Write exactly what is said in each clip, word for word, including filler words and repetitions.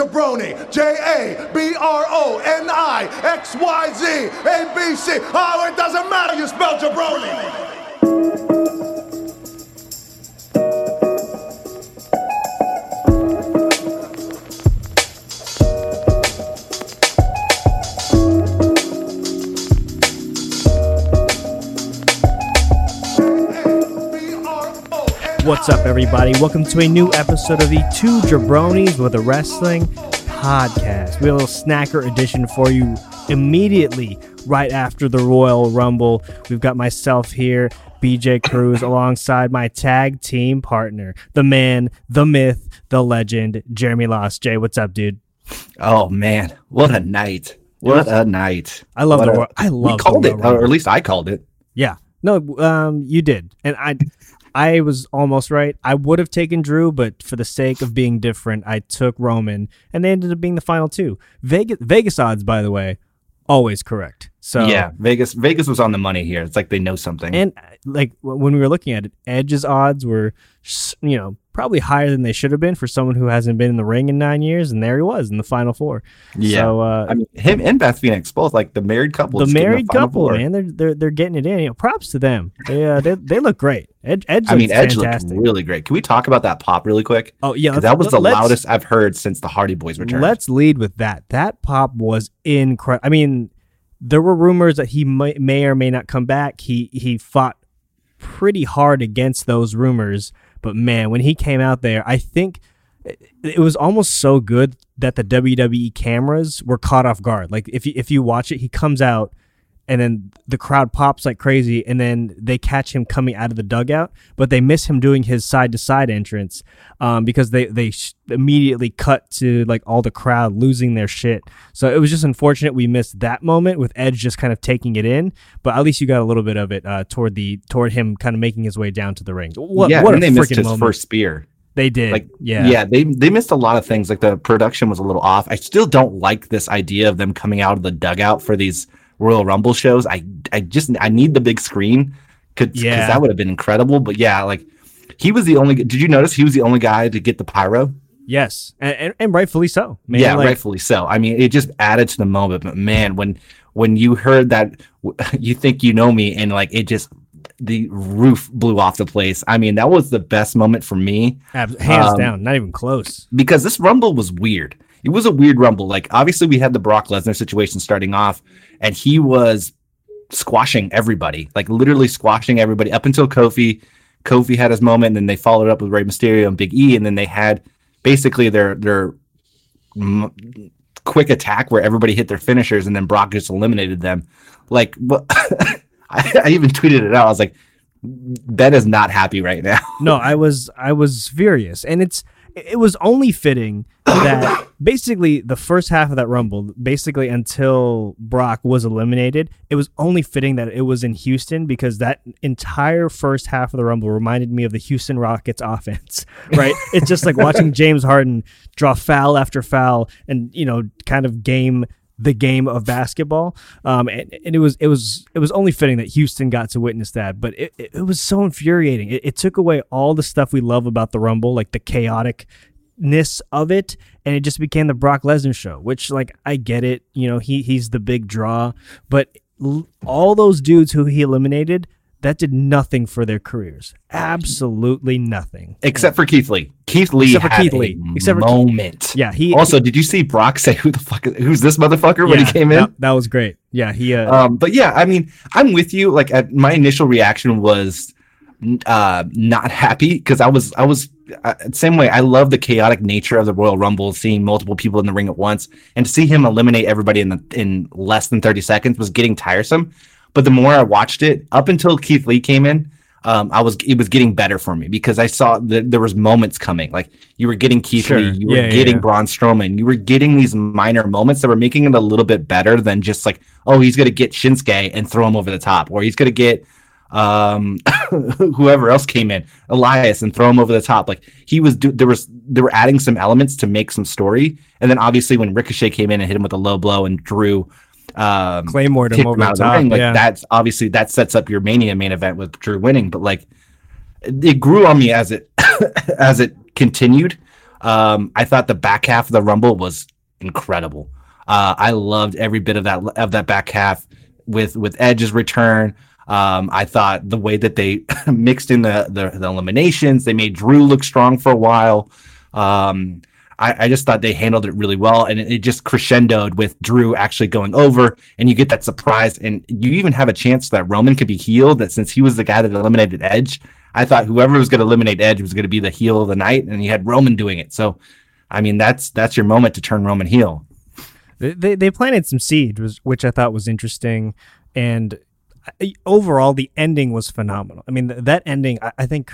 Jabroni, J A B R O N I X Y Z A B C. Oh, it doesn't matter, you spell Jabroni. What's up, everybody? Welcome to a new episode of the Two Jabronis with a Wrestling Podcast. We have a little snacker edition for you immediately right after the Royal Rumble. We've got myself here, B J Cruz, alongside my tag team partner, the man, the myth, the legend, Jeremy Lost. Jay, what's up, dude? Oh, man. What a night. What a night. I love what the Royal. I love We called it, Rumble. Or at least I called it. Yeah. No, um, you did. And I... I was almost right. I would have taken Drew, but for the sake of being different, I took Roman, and they ended up being the final two. Vegas, Vegas odds, by the way, always correct. So yeah, Vegas, Vegas was on the money here. It's like they know something. And like when we were looking at it, Edge's odds were, you know, probably higher than they should have been for someone who hasn't been in the ring in nine years, and there he was in the final four. Yeah, so, uh, I mean, him and Beth Phoenix, both like the married couple. The married the couple, four. man, they're they're they're getting it in. You know, props to them. They uh, they, they look great. Edge, Edge I mean, Edge fantastic. looked really great. Can we talk about that pop really quick? Oh yeah, that was the loudest I've heard since the Hardy Boys returned. Let's lead with that. That pop was incredible. I mean, there were rumors that he may, may or may not come back. He he fought pretty hard against those rumors. But man, when he came out there, I think it was almost so good that the W W E cameras were caught off guard. Like if you, if you watch it, he comes out and then the crowd pops like crazy, and then they catch him coming out of the dugout, but they miss him doing his side to side entrance um, because they they sh- immediately cut to like all the crowd losing their shit. So it was just unfortunate we missed that moment with Edge just kind of taking it in, but at least you got a little bit of it uh, toward the toward him kind of making his way down to the ring. What, yeah, what and a they missed his moment. First spear. They did, like, yeah, yeah. They they missed a lot of things. Like the production was a little off. I still don't like this idea of them coming out of the dugout for these Royal Rumble shows. I I just I need the big screen, because yeah. that would have been incredible. But yeah, like he was the only. Did you notice he was the only guy to get the pyro? Yes, and and, and rightfully so. Man. Yeah, like, rightfully so. I mean, it just added to the moment. But man, when when you heard that, you think you know me, and like it just the roof blew off the place. I mean, that was the best moment for me, hands um, down. Not even close. Because this Rumble was weird. It was a weird Rumble. Like, obviously, we had the Brock Lesnar situation starting off, and he was squashing everybody, like literally squashing everybody up until Kofi. Kofi had his moment, and then they followed up with Rey Mysterio and Big E, and then they had basically their their m- quick attack where everybody hit their finishers, and then Brock just eliminated them. Like, well, I, I even tweeted it out. I was like, Ben is not happy right now. No, I was I was furious, and it's. It was only fitting that basically the first half of that Rumble, basically until Brock was eliminated, it was only fitting that it was in Houston, because that entire first half of the Rumble reminded me of the Houston Rockets offense, right? It's just like watching James Harden draw foul after foul and, you know, kind of game the game of basketball. Um, and, and it was it was it was only fitting that Houston got to witness that, but it, it, it was so infuriating. It, it took away all the stuff we love about the Rumble, like the chaoticness of it, and it just became the Brock Lesnar show, which, like, I get it. You know, he he's the big draw, but l- all those dudes who he eliminated, that did nothing for their careers. Absolutely nothing. Except for Keith Lee. Keith Lee Except for had Keith Lee. a Except for moment. Keith. Yeah. He also. He, did you see Brock say who the fuck? Is, who's this motherfucker yeah, when he came in? That, that was great. Yeah. He. Uh, um. But yeah, I mean, I'm with you. Like, at, my initial reaction was uh, not happy, because I was I was uh, same way. I love the chaotic nature of the Royal Rumble, seeing multiple people in the ring at once, and to see him eliminate everybody in the, in less than thirty seconds was getting tiresome. But the more I watched it, up until Keith Lee came in, um, I was it was getting better for me, because I saw that there was moments coming. Like, you were getting Keith sure. Lee, you were yeah, getting yeah. Braun Strowman, you were getting these minor moments that were making it a little bit better than just like, oh, he's gonna get Shinsuke and throw him over the top, or he's gonna get um, whoever else came in, Elias, and throw him over the top. Like, he was do- there was they were adding some elements to make some story, and then obviously when Ricochet came in and hit him with a low blow and Drew. Um, Claymore to over the top, like yeah. that's obviously that sets up your Mania main event with Drew winning, but like it grew on me as it as it continued. Um, I thought the back half of the Rumble was incredible. Uh, I loved every bit of that of that back half with with Edge's return. Um, I thought the way that they mixed in the, the the eliminations, they made Drew look strong for a while. Um, I, I just thought they handled it really well, and it, it just crescendoed with Drew actually going over, and you get that surprise, and you even have a chance that Roman could be healed, that since he was the guy that eliminated Edge. I thought whoever was going to eliminate Edge was going to be the heel of the night, and you had Roman doing it. So, I mean, that's that's your moment to turn Roman heel. They they planted some seed, which I thought was interesting, and overall the ending was phenomenal. I mean, that ending, I think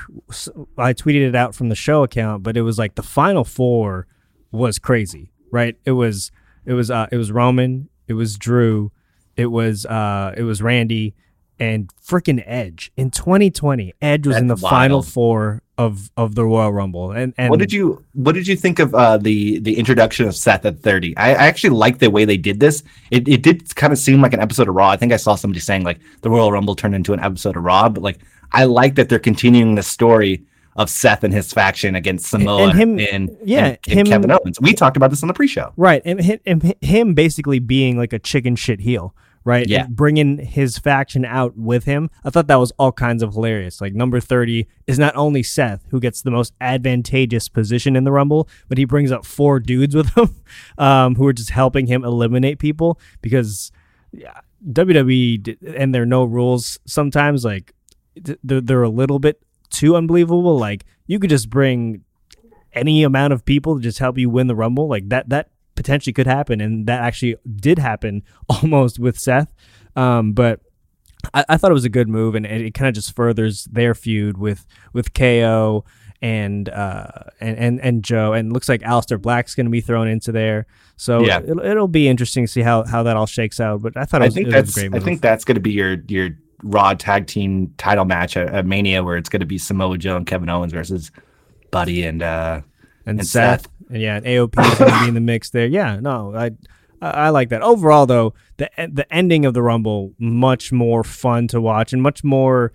I tweeted it out from the show account, but it was like the final four was crazy, right? It was it was uh, it was Roman, it was Drew, it was uh, it was Randy, and freaking Edge. In twenty twenty, Edge was That's in the wild. final four of, of the Royal Rumble. And, and what did you what did you think of uh, the the introduction of Seth at thirty? I, I actually liked the way they did this. It it did kind of seem like an episode of Raw. I think I saw somebody saying like the Royal Rumble turned into an episode of Raw, but like I like that they're continuing the story of Seth and his faction against Samoa and, him, and, yeah, and, and him, Kevin Owens. We talked about this on the pre-show, right? And, and him basically being like a chicken shit heel. Right, yeah. Bringing his faction out with him. I thought that was all kinds of hilarious. Like, number thirty is not only Seth, who gets the most advantageous position in the Rumble, but he brings up four dudes with him um, who are just helping him eliminate people because yeah, W W E and their no rules sometimes, like, they're, they're a little bit too unbelievable. Like, you could just bring any amount of people to just help you win the Rumble. Like, that, that, potentially could happen, and that actually did happen almost with Seth. Um, but I, I thought it was a good move, and, and it kind of just furthers their feud with with K O and uh, and, and and Joe, and looks like Aleister Black's going to be thrown into there. So yeah. it, it'll be interesting to see how, how that all shakes out. But I thought it was, I think it that's, was a great move. I think that's going to be your your Raw tag team title match at, at Mania, where it's going to be Samoa Joe and Kevin Owens versus Buddy and uh, and, and Seth. Seth. And yeah, and A O P is going to be in the mix there. Yeah, no, I I like that. Overall, though, the the ending of the Rumble, much more fun to watch and much more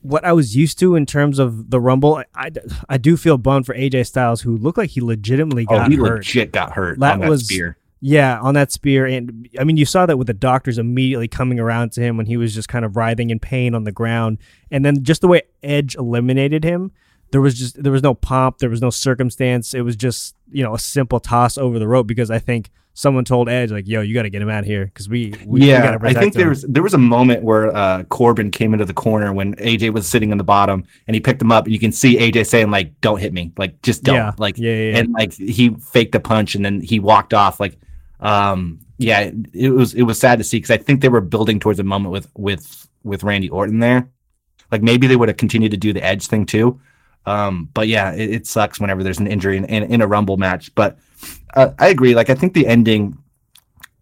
what I was used to in terms of the Rumble. I, I, I do feel bummed for A J Styles, who looked like he legitimately got hurt. Oh, he hurt. legit got hurt that on that was, spear. Yeah, on that spear. And, I mean, you saw that with the doctors immediately coming around to him when he was just kind of writhing in pain on the ground. And then just the way Edge eliminated him, There was just there was no pomp, there was no circumstance. It was just, you know, a simple toss over the rope because I think someone told Edge like, "Yo, you got to get him out of here because we, we yeah." We gotta protect I think him. there was there was a moment where uh, Corbin came into the corner when A J was sitting on the bottom and he picked him up and you can see A J saying like, "Don't hit me, like just don't." Yeah. Like yeah, yeah, yeah. And like he faked a punch and then he walked off. Like um, yeah, it was it was sad to see because I think they were building towards a moment with with with Randy Orton there. Like maybe they would have continued to do the Edge thing too. Um, but yeah, it, it sucks whenever there's an injury in, in, in a Rumble match. But uh, I agree. Like I think the ending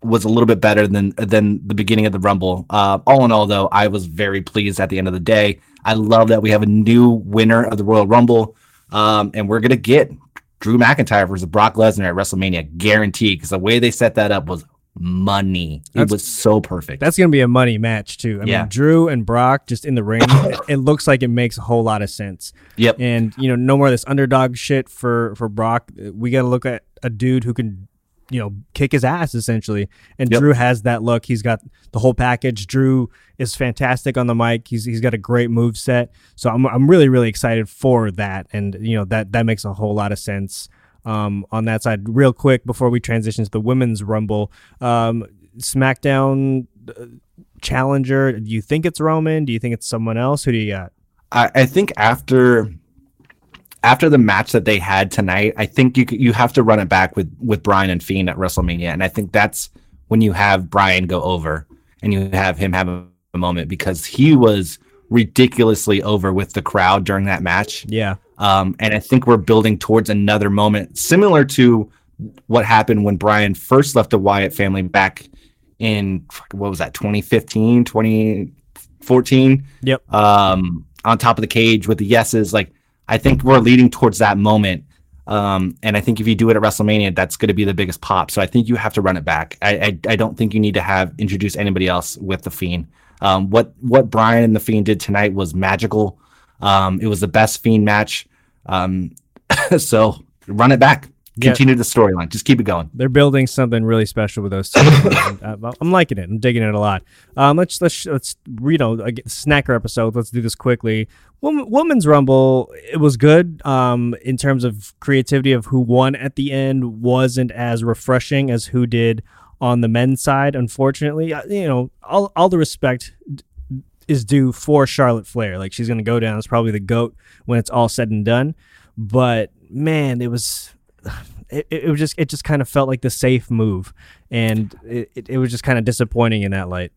was a little bit better than than the beginning of the Rumble. Uh, all in all, though, I was very pleased at the end of the day. I love that we have a new winner of the Royal Rumble, um, and we're gonna get Drew McIntyre versus Brock Lesnar at WrestleMania, guaranteed. Because the way they set that up was money. It that's, was so perfect. That's gonna be a money match too. I yeah. mean, Drew and Brock just in the ring. it, it looks like it makes a whole lot of sense. Yep. And you know, no more of this underdog shit for for Brock. We got to look at a dude who can, you know, kick his ass essentially. And yep. Drew has that look. He's got the whole package. Drew is fantastic on the mic. He's he's got a great move set. So I'm I'm really really excited for that. And you know that that makes a whole lot of sense. Um, on that side, real quick before we transition to the women's Rumble, um, SmackDown uh, challenger. Do you think it's Roman? Do you think it's someone else? Who do you got? I, I think after after the match that they had tonight, I think you you have to run it back with with Bryan and Fiend at WrestleMania, and I think that's when you have Bryan go over and you have him have a, a moment because he was ridiculously over with the crowd during that match. Yeah. Um, and I think we're building towards another moment similar to what happened when Bryan first left the Wyatt family back in, what was that, twenty fifteen, twenty fourteen? Yep. Um, on top of the cage with the yeses. Like, I think we're leading towards that moment. Um, and I think if you do it at WrestleMania, that's going to be the biggest pop. So I think you have to run it back. I, I, I don't think you need to have introduce anybody else with The Fiend. Um, what, what Bryan and The Fiend did tonight was magical. Um, it was the best Fiend match. Um, so run it back. Continue yeah. the storyline. Just keep it going. They're building something really special with those two. I'm, I'm liking it. I'm digging it a lot. Um, let's let's let's you know snacker episode. Let's do this quickly. Women's Rumble. It was good. Um, in terms of creativity of who won at the end wasn't as refreshing as who did on the men's side. Unfortunately, you know, all all the respect is due for Charlotte Flair. Like, she's gonna go down as probably the GOAT when it's all said and done. But man, it was. It, it was just it just kind of felt like the safe move, and it, it, it was just kind of disappointing in that light.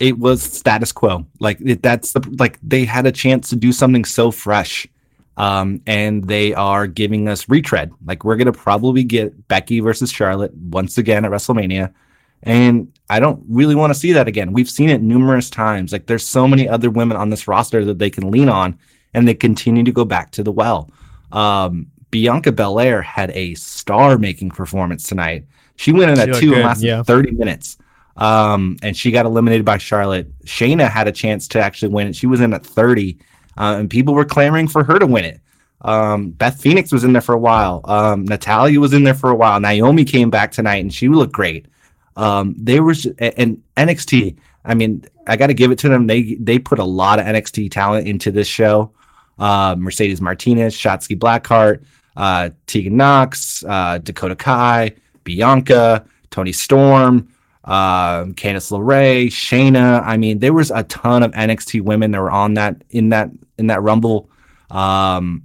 It was status quo. Like it, that's the, like they had a chance to do something so fresh, um, and they are giving us retread. Like we're gonna probably get Becky versus Charlotte once again at WrestleMania, and I don't really want to see that again. We've seen it numerous times. Like there's so many other women on this roster that they can lean on, and they continue to go back to the well. Um, Bianca Belair had a star-making performance tonight. She went in at two good. and lasted yeah. thirty minutes, um, and she got eliminated by Charlotte. Shayna had a chance to actually win it. She was in at thirty, uh, and people were clamoring for her to win it. Um, Beth Phoenix was in there for a while. Um, Natalia was in there for a while. Naomi came back tonight, and she looked great. Um, they were and N X T. I mean, I got to give it to them. They they put a lot of N X T talent into this show. Uh, Mercedes Martinez, Shotzi Blackheart. Uh, Tegan Nox, uh, Dakota Kai, Bianca, Toni Storm, uh, Candice LeRae, Shayna. I mean, there was a ton of N X T women that were on that in that in that Rumble. Um,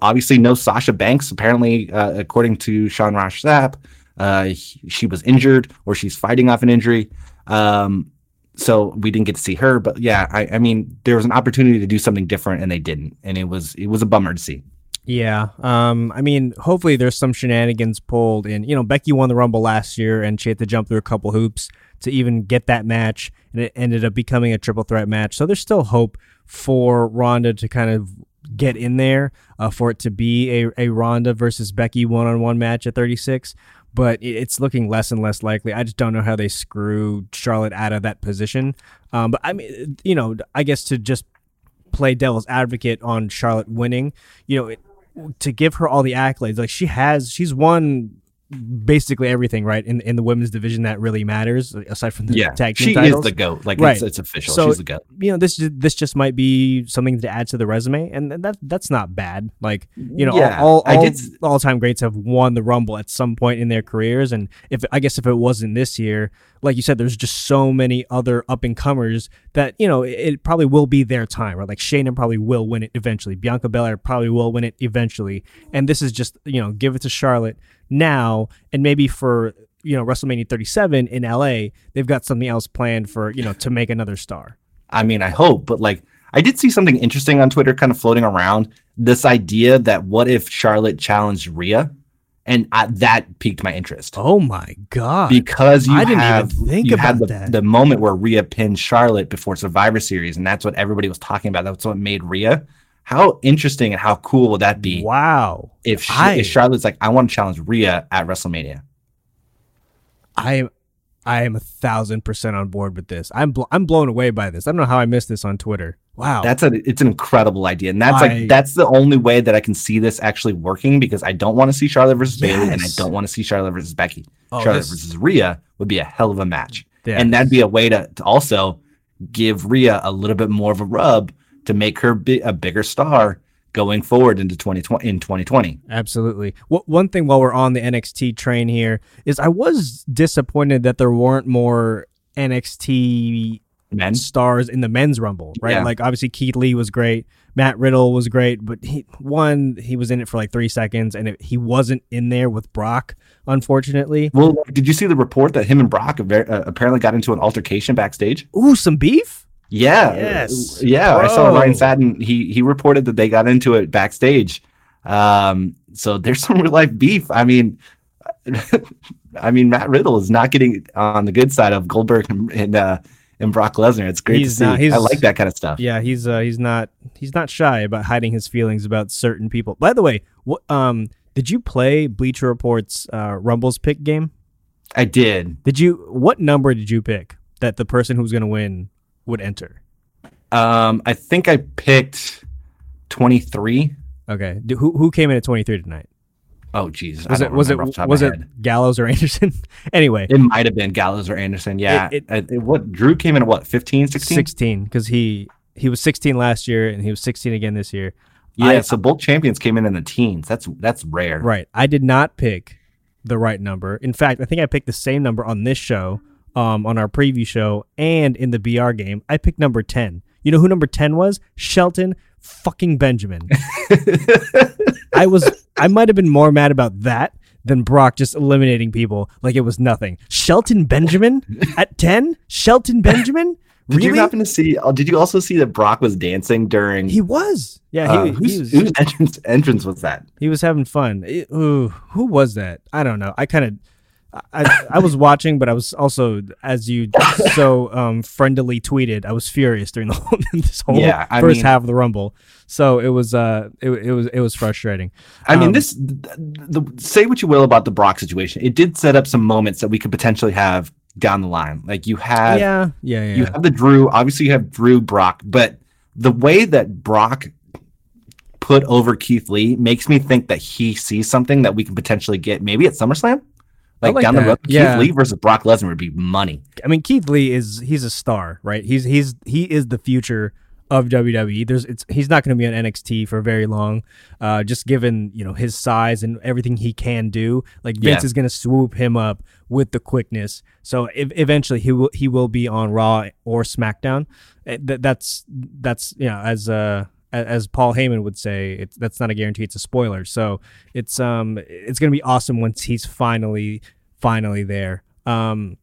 obviously, no Sasha Banks. Apparently, uh, according to Sean Ross Sapp, uh, he, she was injured or she's fighting off an injury. Um, so we didn't get to see her. But yeah, I, I mean, there was an opportunity to do something different, and they didn't, and it was it was a bummer to see. Yeah, um, I mean, hopefully there's some shenanigans pulled in. You know, Becky won the Rumble last year, and she had to jump through a couple hoops to even get that match, and it ended up becoming a triple threat match. So there's still hope for Ronda to kind of get in there, uh, for it to be a, a Ronda versus Becky one-on-one match at thirty-six, but it's looking less and less likely. I just don't know how they screw Charlotte out of that position. Um, but, I mean, you know, I guess to just play devil's advocate on Charlotte winning, you know, it, to give her all the accolades, like she has, she's won basically everything, right? In in the women's division that really matters, aside from the yeah, tag team she titles. She is the GOAT. Like right. it's, it's official. So, she's the GOAT. You know, this this just might be something to add to the resume, and that that's not bad. Like you know, yeah, all all, all, did... all time greats have won the Rumble at some point in their careers, and if I guess if it wasn't this year, like you said, there's just so many other up and comers that you know it, it probably will be their time, right? Like Shayna probably will win it eventually. Bianca Belair probably will win it eventually, and this is just you know give it to Charlotte now, and maybe for you know WrestleMania thirty-seven in L A, they've got something else planned for you know to make another star. I mean, I hope, but like I did see something interesting on Twitter, kind of floating around this idea that what if Charlotte challenged Rhea, and I, that piqued my interest. Oh my god! Because you I didn't have, even think you about had the, that. the moment where Rhea pinned Charlotte before Survivor Series, and that's what everybody was talking about. That's what made Rhea. How interesting and how cool would that be? Wow. If, she, I, if Charlotte's like, I want to challenge Rhea at WrestleMania. I, I am a thousand percent on board with this. I'm bl- I'm blown away by this. I don't know how I missed this on Twitter. Wow. That's a, it's an incredible idea. And that's I, like, that's the only way that I can see this actually working, because I don't want to see Charlotte versus yes. Bayley, and I don't want to see Charlotte versus Becky. Oh, Charlotte this, versus Rhea would be a hell of a match. Yes. And that'd be a way to, to also give Rhea a little bit more of a rub to make her be a bigger star going forward into twenty twenty in twenty twenty. Absolutely. Well, one thing while we're on the N X T train here is I was disappointed that there weren't more N X T men stars in the men's Rumble, right? Yeah. Like obviously Keith Lee was great. Matt Riddle was great, but he one, he was in it for like three seconds and it, he wasn't in there with Brock, unfortunately. Well, did you see the report that him and Brock apparently got into an altercation backstage? Ooh, some beef? Yeah, yes. yeah. Bro. I saw Ryan Satin. He he reported that they got into it backstage. Um, so there's some real life beef. I mean, I mean Matt Riddle is not getting on the good side of Goldberg and and, uh, and Brock Lesnar. It's great he's to see. Not, I like that kind of stuff. Yeah, he's uh, he's not he's not shy about hiding his feelings about certain people. By the way, what um did you play Bleacher Report's uh, Rumble's pick game? I did. Did you? What number did you pick that the person who's going to win would enter? Um, I think I picked twenty-three. Okay. Who who came in at twenty-three tonight? Oh, Jesus. Was it was it, was it Gallows or Anderson? Anyway. It might have been Gallows or Anderson. Yeah. It, it, it, it, what Drew came in at what, fifteen, sixteen? sixteen, because he, he was sixteen last year and he was sixteen again this year. Yeah, I, so both champions came in in the teens. That's that's rare. Right. I did not pick the right number. In fact, I think I picked the same number on this show, um, on our preview show, and in the B R game. I picked number ten. You know who number ten was? Shelton fucking Benjamin. I was. I might have been more mad about that than Brock just eliminating people like it was nothing. Shelton Benjamin at ten? Shelton Benjamin? Did really? You happen to see? Did you also see that Brock was dancing during? He was. Yeah. He, uh, he was. Whose entrance, entrance was that? He was having fun. It, ooh, who was that? I don't know. I kind of, I, I was watching, but I was also, as you so um, friendly tweeted, I was furious during the whole, this whole yeah, first mean, half of the Rumble. So it was, uh, it, it was, it was frustrating. I um, mean, this. The, the, say what you will about the Brock situation, it did set up some moments that we could potentially have down the line. Like you have yeah, yeah, yeah. you have the Drew, obviously you have Drew Brock, but the way that Brock put over Keith Lee makes me think that he sees something that we can potentially get maybe at SummerSlam. Like, like down that. the road, yeah. Keith Lee versus Brock Lesnar would be money. I mean, Keith Lee is he's a star, right? He's he's he is the future of W W E. There's it's he's not going to be on N X T for very long, uh, just given, you know, his size and everything he can do. Like Vince yeah. is going to swoop him up with the quickness. So if, eventually he will he will be on Raw or SmackDown. That, that's that's you know as uh as Paul Heyman would say, it's that's not a guarantee. It's a spoiler. So it's um it's going to be awesome once he's finally finally there. Um.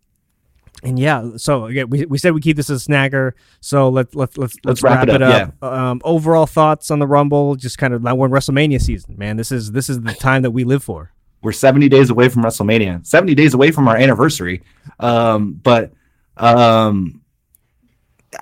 And yeah, so again, we we said we keep this as a snacker. So let's let's let's let's wrap, wrap it up. It up. Yeah. Um, overall thoughts on the Rumble? Just kind of like we're in WrestleMania season, man. This is this is the time that we live for. We're seventy days away from WrestleMania. seventy days away from our anniversary. Um, but um,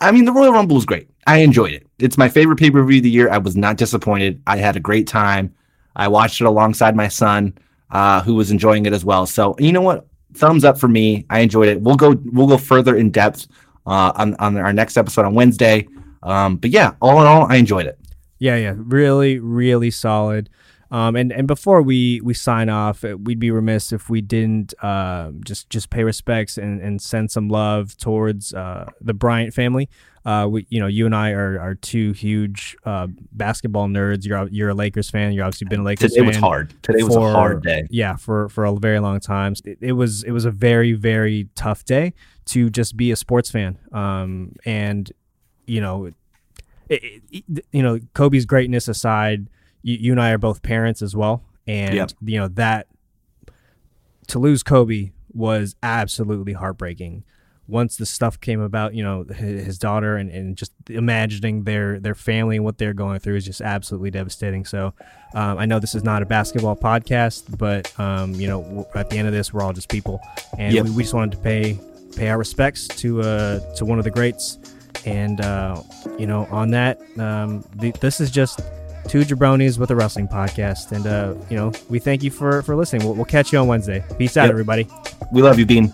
I mean, the Royal Rumble was great. I enjoyed it. It's my favorite pay per view of the year. I was not disappointed. I had a great time. I watched it alongside my son, uh, who was enjoying it as well. So you know what? Thumbs up for me. I enjoyed it. We'll go we'll go further in depth uh, on, on our next episode on Wednesday. Um, but yeah, all in all, I enjoyed it. Yeah, yeah. Really, really solid. Um, and, and before we, we sign off, we'd be remiss if we didn't uh, just, just pay respects and, and send some love towards uh, the Bryant family. Uh, we, you know, you and I are, are two huge uh, basketball nerds. You're you're a Lakers fan. You've obviously been a Lakers Today fan. It was hard. Today for, was a hard day. Yeah, for, for a very long time. It, it was it was a very, very tough day to just be a sports fan. Um, and, you know, it, it, you know, Kobe's greatness aside, you, you and I are both parents as well. And, yep. you know, that to lose Kobe was absolutely heartbreaking. Once the stuff came about, you know, his daughter and, and just imagining their, their family and what they're going through is just absolutely devastating. So um, I know this is not a basketball podcast, but, um, you know, at the end of this, we're all just people. And yep. we, we just wanted to pay pay our respects to uh, to one of the greats. And, uh, you know, on that, um, the, this is just Two Jabronis with a Wrestling Podcast. And, uh, you know, we thank you for, for listening. We'll, we'll catch you on Wednesday. Peace out, yep. everybody. We love you, Bean.